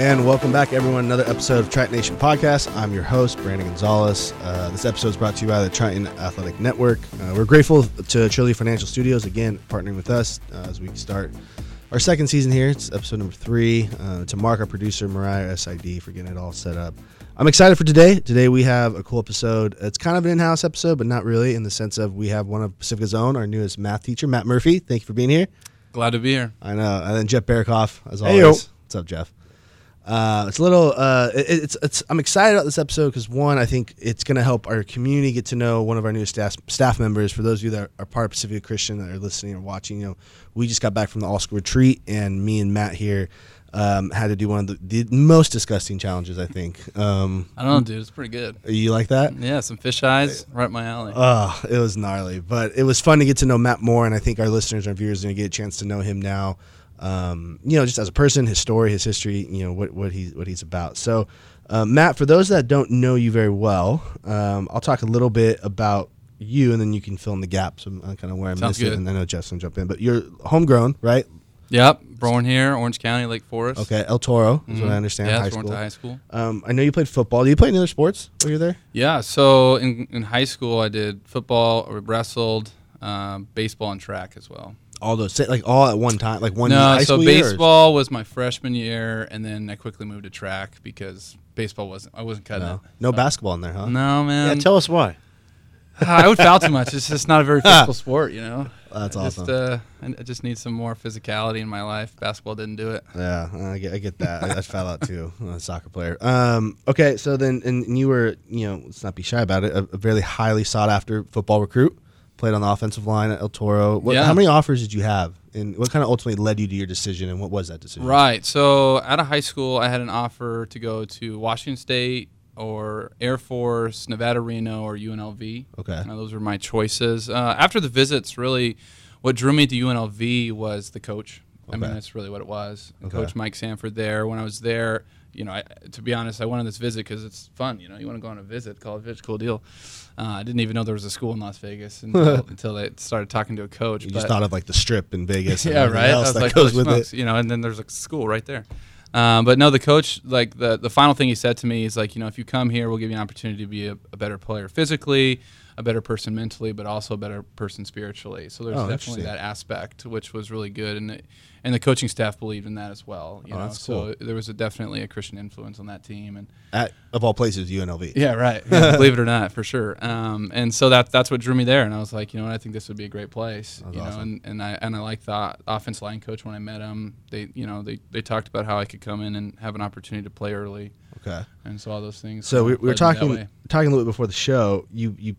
And welcome back, everyone. Another episode of Triton Nation Podcast. I'm your host, Brandon Gonzalez. This episode is brought to you by the Triton Athletic Network. We're grateful to Trillium Financial Studios, again, partnering with us as we start our second season here. It's episode number 3. To Mark, our producer, Mariah S.I.D., for getting it all set up. I'm excited for today. Today we have a cool episode. It's kind of an in-house episode, but not really, in the sense of we have one of Pacifica's own, our newest math teacher, Matt Murphy. Thank you for being here. Glad to be here. I know. And then Jeff Berrycoff, as always. Hey, yo. What's up, Jeff? I'm excited about this episode because, one, I think it's going to help our community get to know one of our new staff members. For those of you that are part of Pacifica Christian that are listening or watching, you know, we just got back from the all-school retreat, and me and Matt here had to do one of the most disgusting challenges, I think. I don't know, dude. It's pretty good. You like that? Yeah, some fish eyes right up my alley. Oh, it was gnarly, but it was fun to get to know Matt more, and I think our listeners and our viewers are going to get a chance to know him now. You know, just as a person, his story, his history, you know, what he's about. So, Matt, for those that don't know you very well, I'll talk a little bit about you, and then you can fill in the gaps on kind of where I missed it. And I know Jeff's going to jump in, but you're homegrown, right? Yep. Born here, Orange County, Lake Forest. Okay. El Toro is what I understand. Yeah, I went to high school. I know you played football. Did you play any other sports while you were there? Yeah. So in high school, I did football, wrestled, baseball, and track as well. All those, like, all at one time, like one high school year? No, so baseball was my freshman year, and then I quickly moved to track because baseball wasn't cutting it. No basketball in there, huh? No, man. Yeah, tell us why. I would foul too much. It's just not a very physical sport, you know? That's awesome. I just need some more physicality in my life. Basketball didn't do it. Yeah, I get that. I foul out too. I'm a soccer player. Okay, so then, and you were, you know, let's not be shy about it, a very highly sought-after football recruit. Played on the offensive line at El Toro. How many offers did you have, and what kind of ultimately led you to your decision, and what was that decision? Right. So out of high school, I had an offer to go to Washington State or Air Force, Nevada, Reno, or UNLV. Okay. Now, those were my choices. After the visits, really, what drew me to UNLV was the coach. Okay. I mean, that's really what it was. Okay. Coach Mike Sanford there. When I was there, you know, to be honest, I went on this visit because it's fun. You know, you want to go on a visit, college visit, cool deal. I didn't even know there was a school in Las Vegas until they started talking to a coach. You just thought of, like, the Strip in Vegas. Yeah, and right. I was like, goes with it. You know, and then there's a school right there. But no, the coach, like, the final thing he said to me is, like, you know, if you come here, we'll give you an opportunity to be a better player physically, a better person mentally, but also a better person spiritually. So there's definitely that aspect, which was really good. And the coaching staff believed in that as well. You know? That's cool. So there was definitely a Christian influence on that team. And of all places, UNLV. Yeah, right. Yeah, believe it or not, for sure. And so that's what drew me there. And I was like, you know, I think this would be a great place. You know, awesome. And I liked the offensive line coach when I met him. They talked about how I could come in and have an opportunity to play early. Okay. And so all those things. So we were talking a little bit before the show. You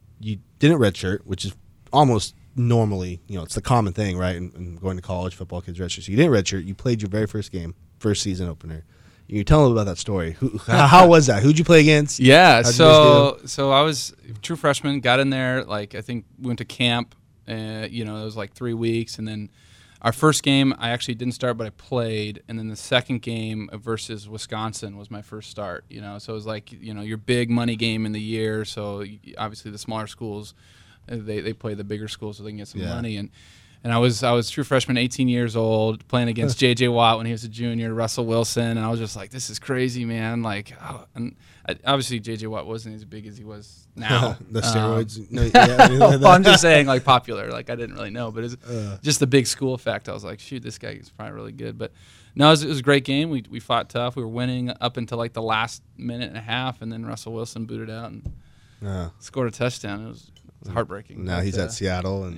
didn't redshirt, which is almost normally, you know, it's the common thing, right? And going to college, football kids redshirt. So you didn't redshirt. You played your very first game, first season opener. You tell them about that story. How was that? Who'd you play against? Yeah, so I was a true freshman, got in there. Like, I think we went to camp. You know, it was like 3 weeks, and then our first game, I actually didn't start, but I played, and then the second game versus Wisconsin was my first start, you know. So it was like, you know, your big money game in the year, so obviously the smaller schools, they play the bigger schools so they can get some money. And I was true freshman, 18 years old, playing against J.J. Watt when he was a junior, Russell Wilson, and I was just like, this is crazy, man. Like, obviously J.J. Watt wasn't as big as he was now. The steroids. I'm just saying, like, popular. Like, I didn't really know, but it's just the big school effect. I was like, shoot, this guy is probably really good. But no, it was a great game. We fought tough. We were winning up until like the last minute and a half, and then Russell Wilson booted out and scored a touchdown. It was heartbreaking. Now he's at Seattle, and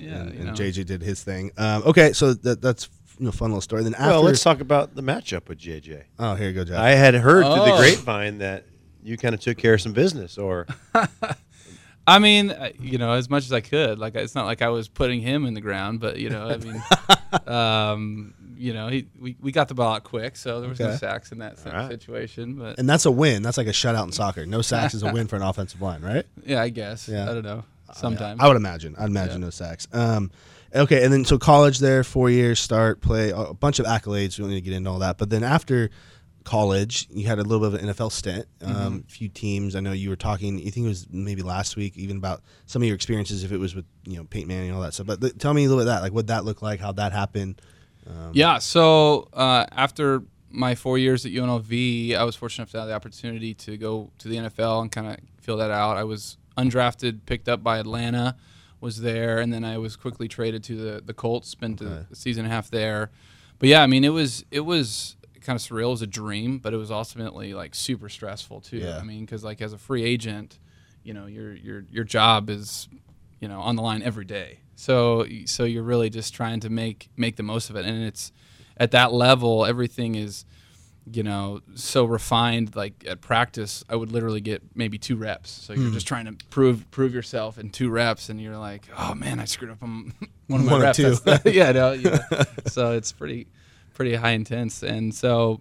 JJ did his thing. Okay, so that's a fun little story. Then let's talk about the matchup with JJ. Oh, here you go, Jeff. I had heard through the grapevine that you kind of took care of some business, or I mean, you know, as much as I could. Like, it's not like I was putting him in the ground, but, you know, I mean, you know, we got the ball out quick, so there was no sacks in that situation. But and that's a win. That's like a shutout in soccer. No sacks is a win for an offensive line, right? Yeah, I guess. Yeah. I don't know. Sometimes. I would imagine. I'd imagine no sacks. Okay, and then so college there, 4 years, start, play, a bunch of accolades. We don't need to get into all that. But then after college, you had a little bit of an NFL stint, a few teams. I know you were talking, you think it was maybe last week, even about some of your experiences, if it was with, you know, Peyton Manning and all that stuff. But tell me a little bit of that. Like, what that looked like, how that happened. So after my 4 years at UNLV, I was fortunate enough to have the opportunity to go to the NFL and kind of fill that out. I was undrafted, picked up by Atlanta, was there, and then I was quickly traded to the Colts, spent a season and a half there. But yeah, I mean, it was kind of surreal. It was a dream, but it was ultimately like super stressful too. Yeah. I mean, because like as a free agent, you know, your job is, you know, on the line every day. So you're really just trying to make the most of it, and it's at that level everything is, you know, so refined. Like at practice, I would literally get maybe 2 reps. So you're just trying to prove yourself in 2 reps, and you're like, oh man, I screwed up on one of my reps. So it's pretty high intense, and so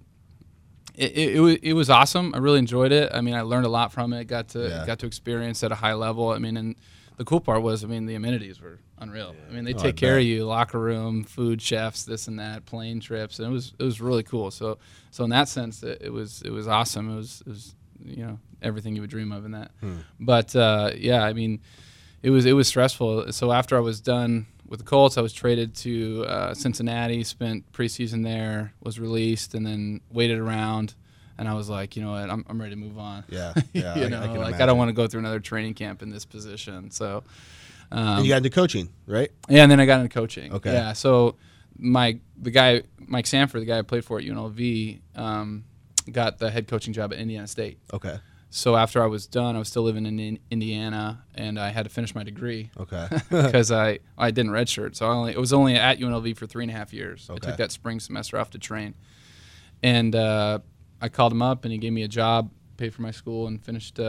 it was awesome. I really enjoyed it. I mean, I learned a lot from it. Got to experience at a high level. I mean, and the cool part was, I mean, the amenities were unreal. Yeah. I mean, they take care of you, locker room, food, chefs, this and that, plane trips, and it was really cool. So in that sense, it was awesome. It was you know, everything you would dream of in that. But yeah, I mean, it was stressful. So after I was done with the Colts, I was traded to Cincinnati, spent preseason there, was released, and then waited around. And I was like, you know what, I'm ready to move on. Yeah. You know, I like, I don't want to go through another training camp in this position. So, and you got into coaching, right? Yeah, and then I got into coaching. Okay. Yeah, so the guy, Mike Sanford, the guy I played for at UNLV, got the head coaching job at Indiana State. Okay. So after I was done, I was still living in Indiana, and I had to finish my degree. Okay. Because I didn't redshirt, so I was only at UNLV for 3.5 years. Okay. I took that spring semester off to train, and I called him up, and he gave me a job, paid for my school, and finished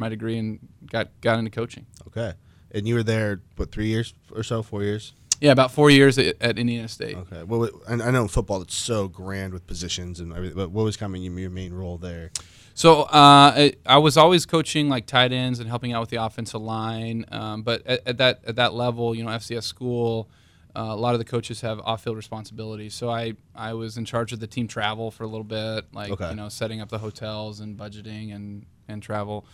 my degree, and got into coaching. Okay. And you were there, what, 3 years or so, 4 years? Yeah, about 4 years at Indiana State. Okay. Well, I know in football it's so grand with positions and everything, but what was kind of your main role there? So I was always coaching like tight ends and helping out with the offensive line, but at that level, you know, FCS school, a lot of the coaches have off-field responsibilities, so I was in charge of the team travel for a little bit, like you know, setting up the hotels and budgeting and travel.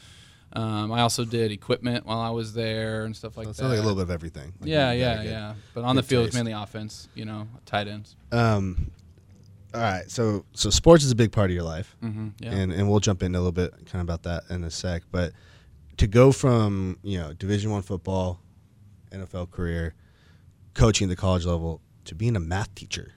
I also did equipment while I was there and stuff like that. So like a little bit of everything. Like yeah. But on the field, it's mainly offense, you know, tight ends. All right, so sports is a big part of your life, and we'll jump in a little bit kind of about that in a sec. But to go from, you know, Division I football, NFL career, coaching at the college level to being a math teacher.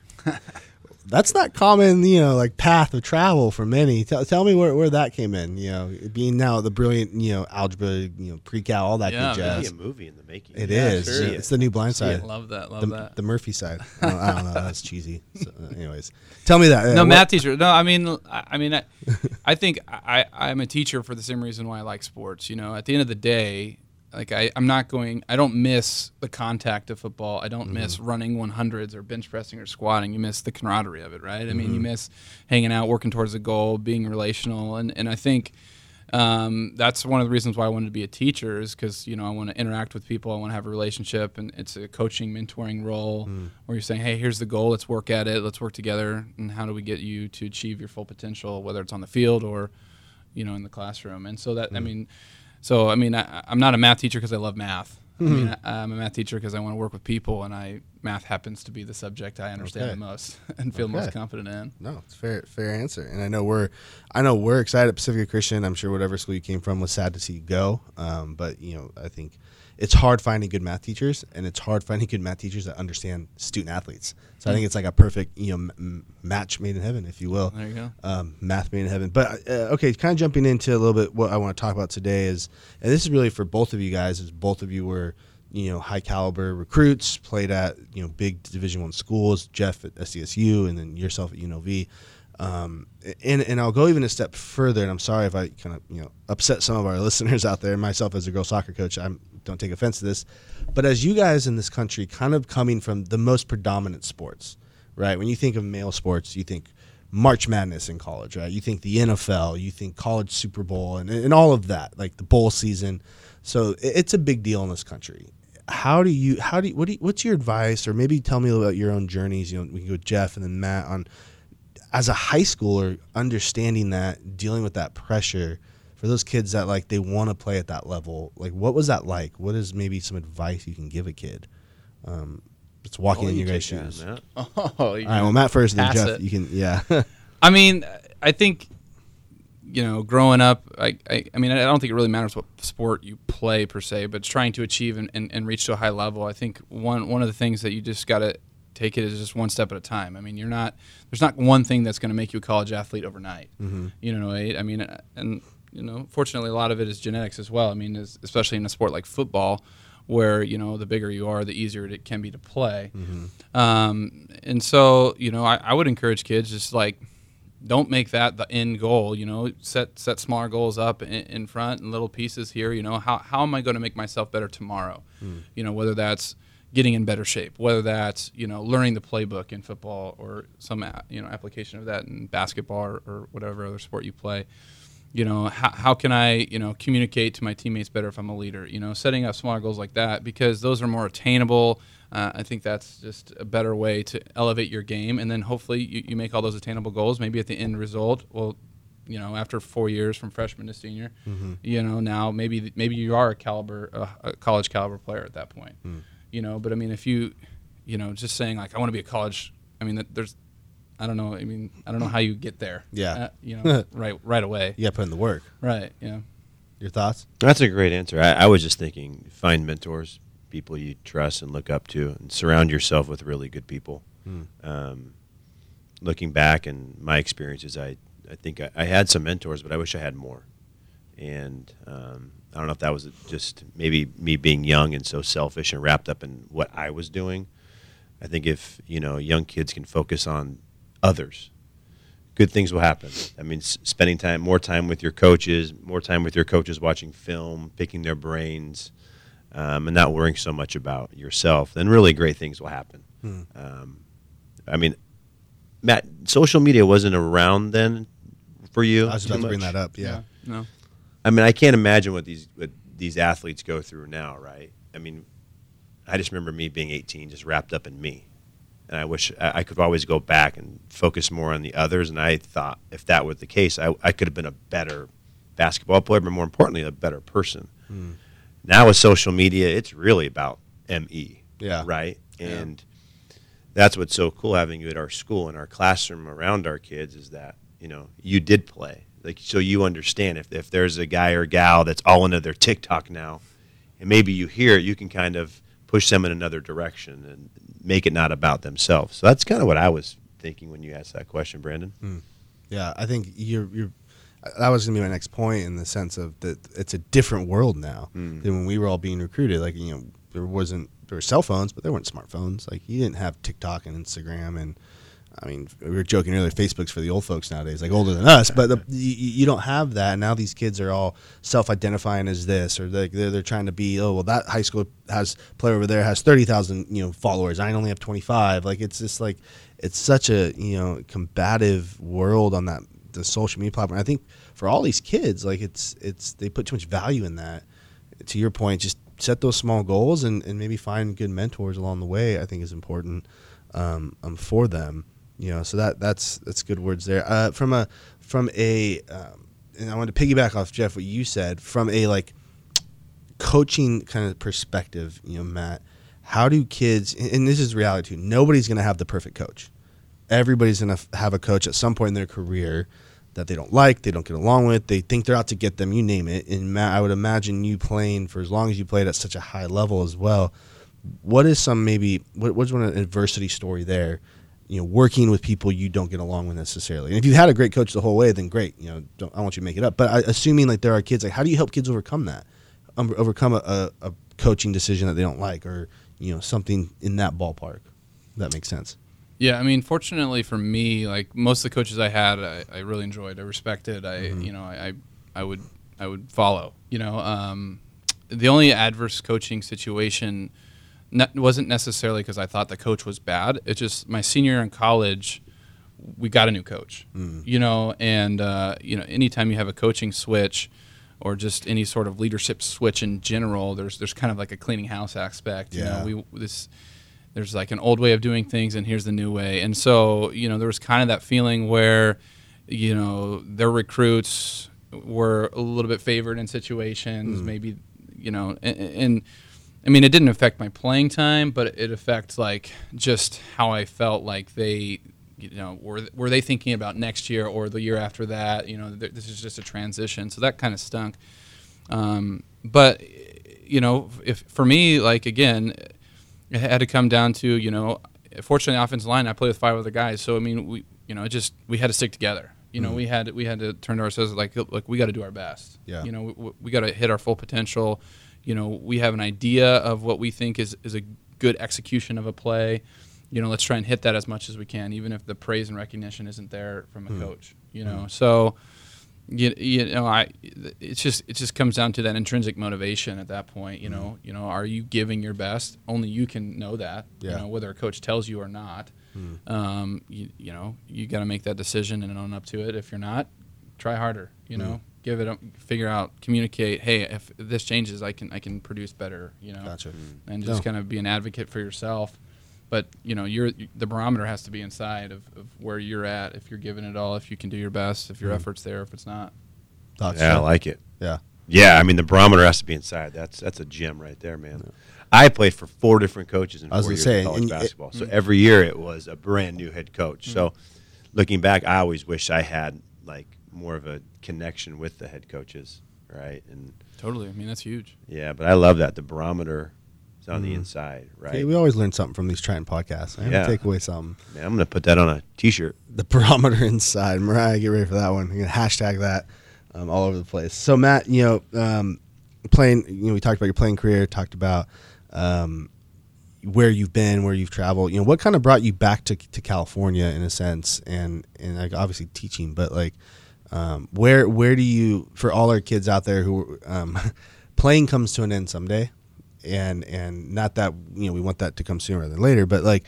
That's not common, you know, like path of travel for many. Tell me where that came in, you know, being now the brilliant, you know, algebra, you know, pre-cal, all that good jazz. Yeah, a movie in the making. It is. Sure. Yeah. It's the new Blind Side. Love that. The Murphy Side. I don't know. That's cheesy. So, anyways, tell me that. No, math teacher. No, I mean, I think I'm a teacher for the same reason why I like sports. You know, at the end of the day, like I don't miss the contact of football. I don't miss running 100s or bench pressing or squatting. You miss the camaraderie of it, right? I mean, you miss hanging out, working towards a goal, being relational. And I think that's one of the reasons why I wanted to be a teacher is because, you know, I want to interact with people. I want to have a relationship. And it's a coaching, mentoring role where you're saying, hey, here's the goal. Let's work at it. Let's work together. And how do we get you to achieve your full potential, whether it's on the field or, you know, in the classroom. And so that, I'm not a math teacher because I love math. I mean, I'm a math teacher because I want to work with people, and math happens to be the subject I understand the most and feel most confident in. No, it's fair answer. And I know we're excited at Pacifica Christian. I'm sure whatever school you came from was sad to see you go. But, you know, I think it's hard finding good math teachers, and it's hard finding good math teachers that understand student athletes. So I think it's like a perfect, you know, match made in heaven, if you will. There you go. Math made in heaven. But, okay, kind of jumping into a little bit what I want to talk about today is, and this is really for both of you guys, is both of you were, you know, high caliber recruits, played at, you know, big Division I schools, Jeff at SDSU, and then yourself at UNLV. And I'll go even a step further, and I'm sorry if I kind of, you know, upset some of our listeners out there. Myself as a girls soccer coach, I don't take offense to this, but as you guys in this country kind of coming from the most predominant sports, right? When you think of male sports, you think March Madness in college, right? You think the NFL, you think college Super Bowl and all of that, like the bowl season. So it's a big deal in this country. What's your advice, or maybe tell me about your own journeys? You know, we can go with Jeff and then Matt on, as a high schooler, understanding that, dealing with that pressure for those kids that, like, they want to play at that level. Like, what was that like? What is maybe some advice you can give a kid? It's walking in your guys' shoes. All right, well, Matt first, then Jeff. You can, yeah. I mean, I think, you know, growing up, I mean, I don't think it really matters what sport you play per se, but trying to achieve and reach to a high level, I think one of the things that you just got to take it is just one step at a time. I mean, there's not one thing that's going to make you a college athlete overnight. Mm-hmm. You know, I mean, and, you know, fortunately, a lot of it is genetics as well. I mean, especially in a sport like football, where, you know, the bigger you are, the easier it can be to play. Mm-hmm. And so, you know, I would encourage kids just like, don't make that the end goal, you know, set smaller goals up in front and little pieces here, you know, how am I going to make myself better tomorrow? Mm. You know, whether that's getting in better shape, whether that's, you know, learning the playbook in football or some, you know, application of that in basketball or whatever other sport you play. You know, how can I, you know, communicate to my teammates better if I'm a leader? You know, setting up smaller goals like that, because those are more attainable. I think that's just a better way to elevate your game. And then hopefully you make all those attainable goals. Maybe at the end result, well, you know, after 4 years from freshman to senior, mm-hmm. you know, now maybe you are a college caliber player at that point. Mm. You know, but I mean, if you, you know, just saying like, I want to be a college, I mean, there's, I don't know. I mean, I don't know how you get there. Yeah. You know, right away. Yeah, put in the work. Right, yeah. Your thoughts? That's a great answer. I was just thinking, find mentors, people you trust and look up to, and surround yourself with really good people. Mm. Looking back and my experiences, I think I had some mentors, but I wish I had more. And I don't know if that was just maybe me being young and so selfish and wrapped up in what I was doing. I think if, you know, young kids can focus on others, good things will happen. I mean, spending time, more time with your coaches, watching film, picking their brains, and not worrying so much about yourself, then really great things will happen. Hmm. I mean, Matt, social media wasn't around then for you. I was about to bring that up. Yeah. No. I mean, I can't imagine what these athletes go through now, right? I mean, I just remember me being 18, just wrapped up in me. And I wish I could always go back and focus more on the others. And I thought if that were the case, I could have been a better basketball player, but more importantly, a better person. Mm. Now with social media, it's really about ME, yeah, right? And that's what's so cool having you at our school and our classroom around our kids is that, you know, you did play. Like, so you understand if there's a guy or gal that's all into their TikTok now, and maybe you hear it, you can kind of push them in another direction and make it not about themselves. So that's kind of what I was thinking when you asked that question, Brandon. Mm. Yeah, I think you're that was going to be my next point in the sense of that it's a different world now than when we were all being recruited. Like, you know, there were cell phones, but there weren't smartphones. Like, you didn't have TikTok and Instagram, and I mean, we were joking earlier, Facebook's for the old folks nowadays, like older than us, but you don't have that. Now these kids are all self-identifying as this, or they're trying to be, oh, well, that high school player over there has 30,000, you know, followers. I only have 25. Like, it's just like, it's such a, you know, combative world on that, the social media platform. I think for all these kids, like it's, they put too much value in that. To your point, just set those small goals and maybe find good mentors along the way, I think is important for them. You know, so that's good words there. And I wanted to piggyback off, Jeff, what you said, from a like coaching kind of perspective, you know, Matt, how do kids, and this is reality too, nobody's going to have the perfect coach. Everybody's going to have a coach at some point in their career that they don't like, they don't get along with, they think they're out to get them, you name it. And Matt, I would imagine you playing for as long as you played at such a high level as well. What is some, maybe, what's one adversity story there? You know, working with people you don't get along with necessarily. And if you had a great coach the whole way, then great. You know, I want you to make it up. But assuming like there are kids, like how do you help kids overcome that, overcome a coaching decision that they don't like, or you know, something in that ballpark? That makes sense. Yeah, I mean, fortunately for me, like most of the coaches I had, I really enjoyed, I respected, you know, I would follow. You know, the only adverse coaching situation. It wasn't necessarily because I thought the coach was bad. It's just my senior year in college, we got a new coach, you know, and, you know, anytime you have a coaching switch or just any sort of leadership switch in general, there's kind of like a cleaning house aspect. Yeah. You know, there's like an old way of doing things and here's the new way. And so, you know, there was kind of that feeling where, you know, their recruits were a little bit favored in situations, maybe, you know, and I mean, it didn't affect my playing time, but it affects like just how I felt like they you know, were they thinking about next year or the year after that? You know, this is just a transition. So that kind of stunk. But, you know, if for me, like, again, it had to come down to, you know, fortunately, offensive line, I played with 5 other guys. So, I mean, we had to stick together. You know, we had to turn to ourselves like we got to do our best. Yeah. You know, we got to hit our full potential. You know, we have an idea of what we think is a good execution of a play. You know, let's try and hit that as much as we can, even if the praise and recognition isn't there from a coach. You know, so it just comes down to that intrinsic motivation at that point. You know, are you giving your best? Only you can know that. Yeah. You know, whether a coach tells you or not. You got to make that decision and own up to it. If you're not, try harder, give it up, figure out, communicate, hey, if this changes, I can produce better, Gotcha. And just kind of be an advocate for yourself. But, the barometer has to be inside of where you're at, if you're giving it all, if you can do your best, if your effort's there, if it's not. Gotcha. Yeah, I like it. Yeah. Yeah, I mean, the barometer has to be inside. That's a gem right there, man. Yeah. I played for 4 different coaches in 4 years of college basketball. So every year it was a brand new head coach. So looking back, I always wish I had like more of a connection with the head coaches, right? And totally. I mean, that's huge. Yeah, but I love that. The barometer is on the inside, right? Yeah, we always learn something from these Triton podcasts. I'm going to take away something. Man, I'm going to put that on a T-shirt. The barometer inside. Mariah, get ready for that one. You're going to hashtag that all over the place. So, Matt, playing, we talked about your playing career, talked about where you've been, where you've traveled, what kind of brought you back to California in a sense, and like obviously teaching, but like, where do you, for all our kids out there who, playing comes to an end someday and not that, we want that to come sooner than later, but like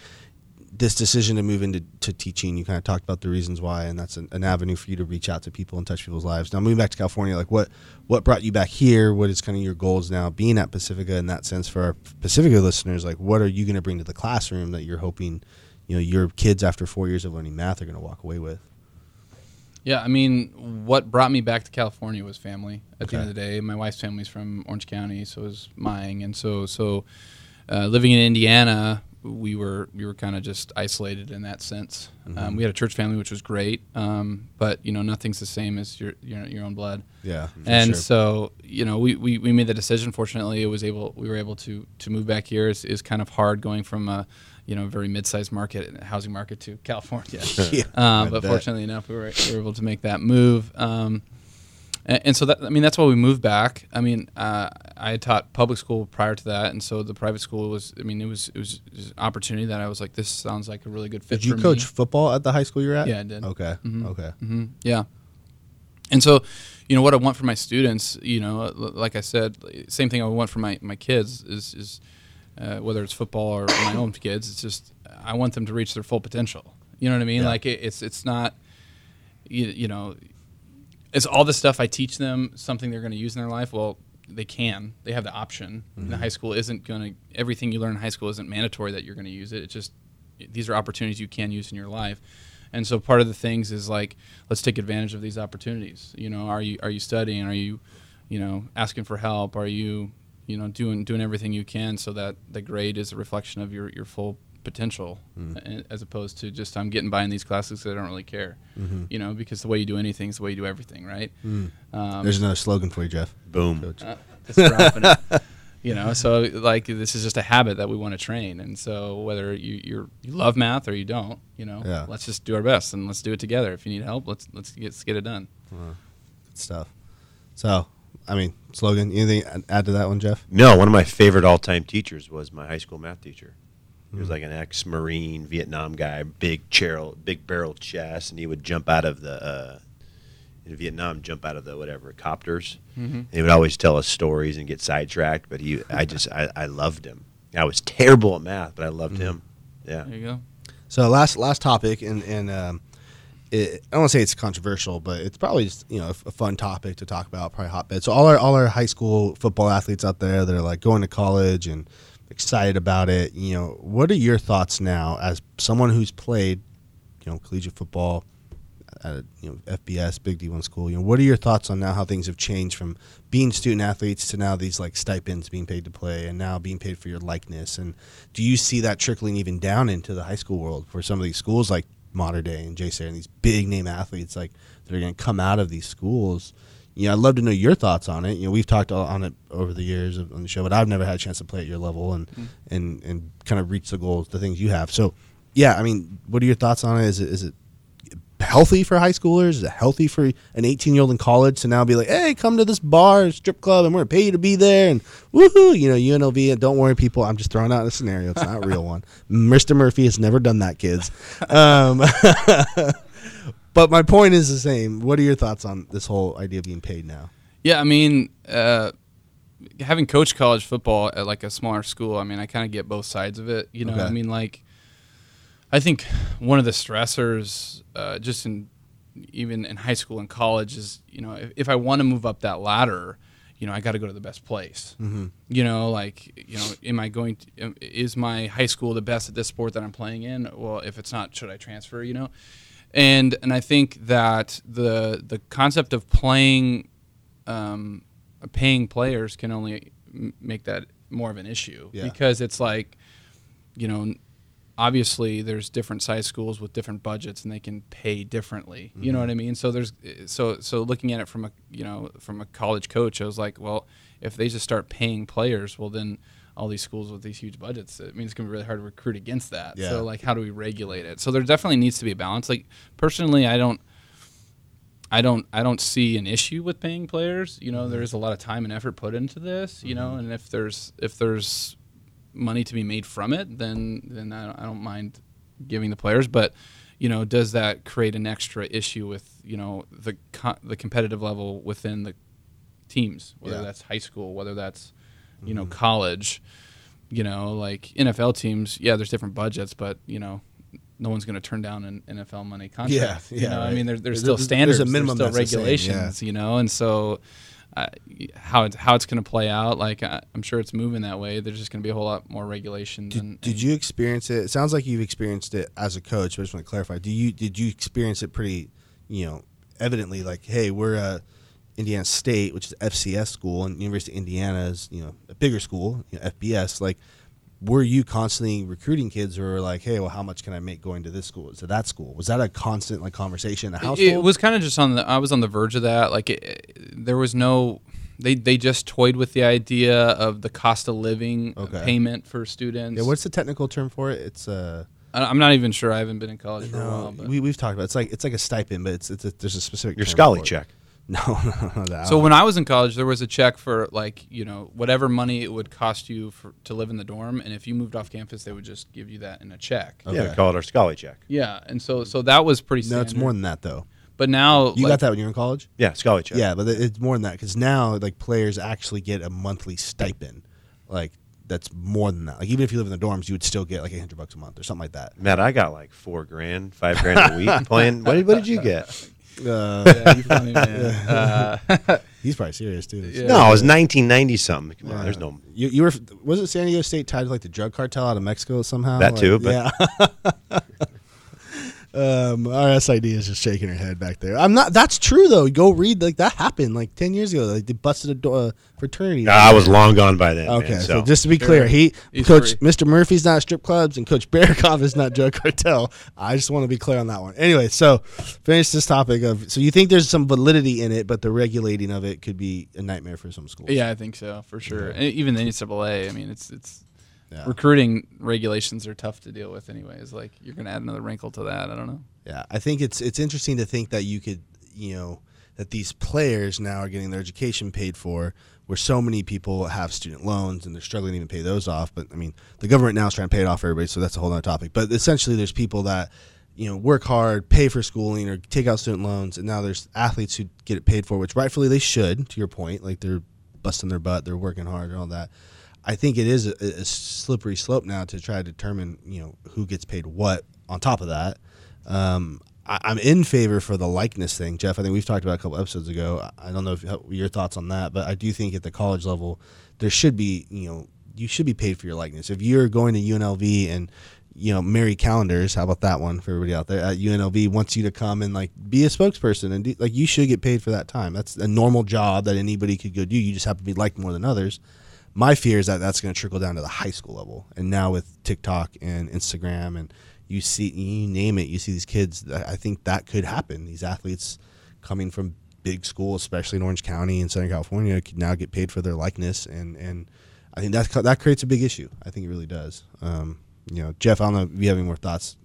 this decision to move into teaching, you kind of talked about the reasons why, and that's an avenue for you to reach out to people and touch people's lives. Now moving back to California, like what brought you back here? What is kind of your goals now being at Pacifica in that sense for our Pacifica listeners? Like what are you going to bring to the classroom that you're hoping, your kids after 4 years of learning math are going to walk away with? Yeah. I mean, what brought me back to California was family at the end of the day. My wife's family's from Orange County. So is mine. And so living in Indiana, we were kind of just isolated in that sense. We had a church family, which was great, but nothing's the same as your own blood. Yeah, and sure. So we made the decision. Fortunately, we were able to move back here. It's kind of hard going from a very mid-sized market, housing market, to California. Yeah, but fortunately enough, we were able to make that move. And so that's why we moved back. I mean, I had taught public school prior to that, and so the private school was. I mean, it was an opportunity that I was like, this sounds like a really good fit. Did you coach football at the high school you're at? Yeah, I did. Okay. Mm-hmm. Okay. Mm-hmm. Yeah. And so, what I want for my students, like I said, same thing I want for my kids is whether it's football or my own kids. It's just I want them to reach their full potential. You know what I mean? Yeah. Like it's not, It's all the stuff I teach them, something they're going to use in their life. Well, they can. They have the option. Mm-hmm. The high school isn't going to – everything you learn in high school isn't mandatory that you're going to use it. It's just these are opportunities you can use in your life. And so part of the things is like, let's take advantage of these opportunities. Are you studying? Are you, asking for help? Are you, doing everything you can so that the grade is a reflection of your full potential, as opposed to just I'm getting by in these classes because I don't really care, because the way you do anything is the way you do everything, right? There's another slogan for you, Jeff. Boom. It. So like this is just a habit that we want to train, and so whether you love math or you don't, let's just do our best and let's do it together. If you need help, let's get it done. Good stuff. So. I mean, slogan. Anything to add to that one, Jeff? No. One of my favorite all-time teachers was my high school math teacher. He was like an ex-Marine, Vietnam guy, big barrel chest, and he would jump out of the whatever copters. Mm-hmm. And he would always tell us stories and get sidetracked. But I loved him. I was terrible at math, but I loved him. Yeah. There you go. So last topic, and I don't want to say it's controversial, but it's probably just, a fun topic to talk about, probably hotbed. So all our high school football athletes out there that are like going to college and excited about it, what are your thoughts now as someone who's played, collegiate football at a, FBS, Big D1 school, what are your thoughts on now how things have changed from being student athletes to now these like stipends being paid to play and now being paid for your likeness? And do you see that trickling even down into the high school world for some of these schools like modern day and Jay Sayre and these big name athletes like that are going to come out of these schools. You know, I'd love to know your thoughts on it. You know, we've talked on it over the years on the show, but I've never had a chance to play at your level and kind of reach the goals, the things you have. So, yeah, I mean, what are your thoughts on it? Is it healthy for high schoolers? Is it healthy for an 18-year-old in college to now be like, hey, come to this bar, strip club, and we're going to pay you to be there, and woohoo, you know, UNLV, and don't worry, people, I'm just throwing out a scenario. It's not a real one. Mr. Murphy has never done that, kids. But my point is the same. What are your thoughts on this whole idea of being paid now? Yeah, I mean, having coached college football at, like, a smaller school, I mean, I kind of get both sides of it. You know, okay. I mean, like, I think one of the stressors just in even in high school and college is, you know, if I want to move up that ladder, you know, I got to go to the best place. Mm-hmm. You know, like, you know, is my high school the best at this sport that I'm playing in? Well, if it's not, should I transfer, you know? And I think that the concept of paying players can only make that more of an issue. Yeah. Because it's like, you know, obviously there's different size schools with different budgets and they can pay differently. Mm-hmm. You know what I mean? So there's so looking at it from a college coach, I was like, well, if they just start paying players, well then all these schools with these huge budgets, it means it's going to be really hard to recruit against that. Yeah. So like, how do we regulate it? So there definitely needs to be a balance. Like personally, I don't see an issue with paying players. You know, mm-hmm. there is a lot of time and effort put into this, you mm-hmm. know, and if there's money to be made from it, then I don't mind giving the players. But, you know, does that create an extra issue with, you know, the competitive level within the teams, whether yeah. that's high school, whether that's, you know, mm-hmm. college, you know, like NFL teams, yeah, there's different budgets, but, you know, no one's going to turn down an NFL money contract. Yeah, you know, right. I mean, there's still standards, there's a minimum, there's still regulations, yeah. you know, and so how it's going to play out, like I'm sure it's moving that way. There's just going to be a whole lot more regulations. Did you experience it? It sounds like you've experienced it as a coach, but I just want to clarify. Did you experience it pretty, you know, evidently, like, hey, we're Indiana State, which is FCS school, and University of Indiana is, you know, a bigger school, you know, FBS. Like, were you constantly recruiting kids who were like, hey, well, how much can I make going to this school, to that school? Was that a constant, like, conversation in the household? It was kind of just I was on the verge of that. Like, there was no – they just toyed with the idea of the cost of living okay. payment for students. Yeah, what's the technical term for it? It's I'm not even sure. I haven't been in college for a while. But. We've talked about it. It's like a stipend, but there's a specific term. Your Scholly check. No. So when I was in college, there was a check for, like, you know, whatever money it would cost you to live in the dorm, and if you moved off campus, they would just give you that in a check. Okay. Yeah, we call it our Scholly check. Yeah, and so that was pretty standard. No, it's more than that, though. But now... You got that when you were in college? Yeah, Scholly check. Yeah, but it's more than that, because now, like, players actually get a monthly stipend, like... That's more than that. Like, even if you live in the dorms, you would still get like $800 a month or something like that. Matt, I got like $5,000 a week playing. What did you get? Yeah, you're funny, man. He's probably serious too. Yeah. No, it was 1990 something. Come on, there's no. You were, wasn't San Diego State tied to like the drug cartel out of Mexico somehow? That like, too, but yeah. Our SID is just shaking her head back there. I'm not. That's true though. Go read, like, that happened like 10 years ago. Like, they busted a fraternity. I was long gone by then. Okay, man, so just to be clear, he's Coach free. Mr. Murphy's not strip clubs, and Coach Berrycoff is not drug cartel. I just want to be clear on that one. Anyway, so finish this topic of. So you think there's some validity in it, but the regulating of it could be a nightmare for some schools. Yeah, I think so for sure. Yeah. And even the NCAA. I mean, it's. Yeah. Recruiting regulations are tough to deal with anyways. Like, you're going to add another wrinkle to that. I don't know. Yeah, I think it's interesting to think that you could, you know, that these players now are getting their education paid for, where so many people have student loans and they're struggling to even pay those off. But, I mean, the government now is trying to pay it off for everybody, so that's a whole other topic. But essentially there's people that, you know, work hard, pay for schooling or take out student loans, and now there's athletes who get it paid for, which rightfully they should, to your point. Like, they're busting their butt, they're working hard and all that. I think it is a slippery slope now to try to determine, you know, who gets paid what on top of that. I'm in favor for the likeness thing, Jeff. I think we've talked about a couple episodes ago. I don't know if your thoughts on that, but I do think at the college level there should be, you know, you should be paid for your likeness. If you're going to UNLV and, you know, Mary Calendars, how about that one for everybody out there, at UNLV wants you to come and, like, be a spokesperson and do, like, you should get paid for that time. That's a normal job that anybody could go do. You just have to be liked more than others. My fear is that's going to trickle down to the high school level. And now with TikTok and Instagram and, you see, you name it, you see these kids. I think that could happen. These athletes coming from big schools, especially in Orange County and Southern California, could now get paid for their likeness, and I think that creates a big issue. I think it really does. You know, Jeff, I don't know if you have any more thoughts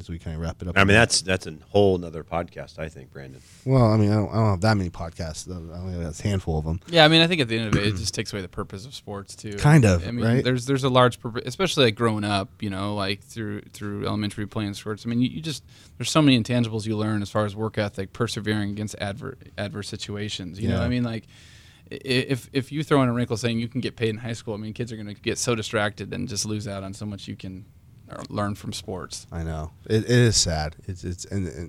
as we kind of wrap it up. I mean, that's a whole nother podcast, I think, Brandon. Well, I mean, I don't have that many podcasts. I only have a handful of them. Yeah, I mean, I think at the end of it, it just takes away the purpose of sports too. Kind of, I mean, right? There's a large purpose, especially like growing up, you know, like through elementary playing sports. I mean, you just, there's so many intangibles you learn as far as work ethic, persevering against adverse situations. You know what I mean? Like, if you throw in a wrinkle saying you can get paid in high school, I mean, kids are going to get so distracted and just lose out on so much you can learn from sports. I know it is sad. It's and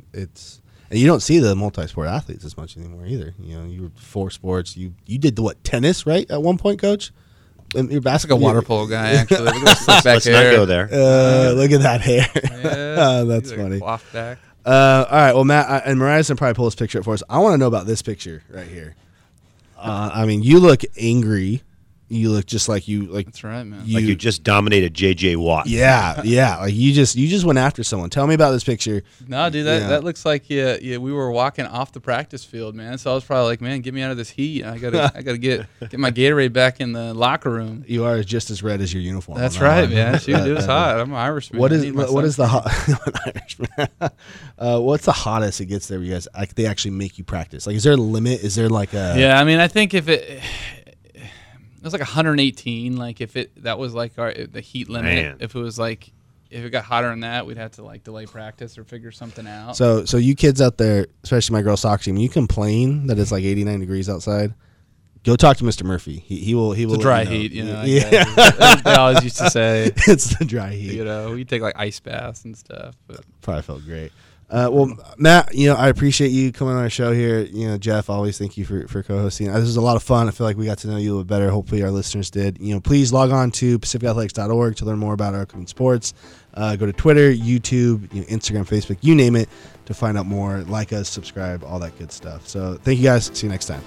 you don't see the multi-sport athletes as much anymore either. You know, you were four sports. You did the tennis, right, at one point, Coach? And your basketball, like a water polo guy. Actually, let's not go there. Look at that hair. Yeah, oh, that's funny. Back. All right. Well, Matt and Mariah can probably pull this picture up for us. I want to know about this picture right here. I mean, you look angry. You look just like you like. That's right, man. Like you just dominated J.J. Watt. Yeah, yeah. Like you just went after someone. Tell me about this picture. No, dude, that looks like we were walking off the practice field, man. So I was probably like, man, get me out of this heat. I gotta get my Gatorade back in the locker room. You are just as red as your uniform. That's right, man. Shoot, it was hot. I'm an Irishman. What's the hottest it gets there? You guys, they actually make you practice. Like, is there a limit? Is there like a? Yeah, I mean, I think if it. It was like 118. Like if that was like the heat limit. Man. If it got hotter than that, we'd have to like delay practice or figure something out. So you kids out there, especially my girls' soccer team, you complain that it's like 89 degrees outside. Go talk to Mr. Murphy. He will. It's dry heat, you know. Yeah. Like they always used to say it's the dry heat. You know, we take like ice baths and stuff. But probably felt great. Well, Matt, you know, I appreciate you coming on our show here. You know, Jeff, always thank you for co-hosting. This was a lot of fun. I feel like we got to know you a little better. Hopefully our listeners did. You know, please log on to PacificAthletics.org to learn more about our upcoming sports. Go to Twitter, YouTube, Instagram, Facebook, you name it, to find out more. Like us, subscribe, all that good stuff. So thank you guys. See you next time.